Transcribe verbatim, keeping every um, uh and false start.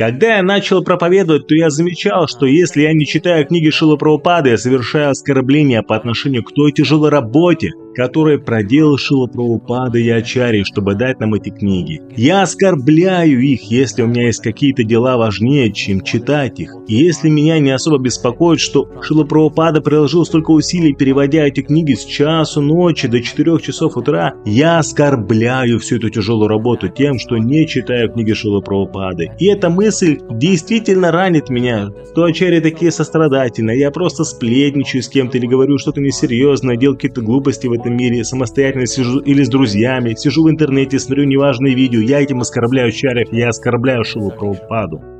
Когда я начал проповедовать, то я замечал, что если я не читаю книги Шрилы Прабхупады, я совершаю оскорбления по отношению к той тяжелой работе, которую проделал Шрила Прабхупада и Ачарьи, чтобы дать нам эти книги. Я оскорбляю их, если у меня есть какие-то дела важнее, чем читать их. И если меня не особо беспокоит, что Шрила Прабхупада приложил столько усилий, переводя эти книги с часу ночи до четырёх часов утра, я оскорбляю всю эту тяжелую работу тем, что не читаю книги Шрилы Прабхупады. И эта мысль действительно ранит меня, то Ачарьи такие сострадательные, я просто сплетничаю с кем-то или говорю что-то несерьезное, делаю какие-то глупости в этом мире, самостоятельно сижу или с друзьями, сижу в интернете, смотрю неважные видео, я этим оскорбляю Ачарьев, я оскорбляю Шрилу Прабхупаду.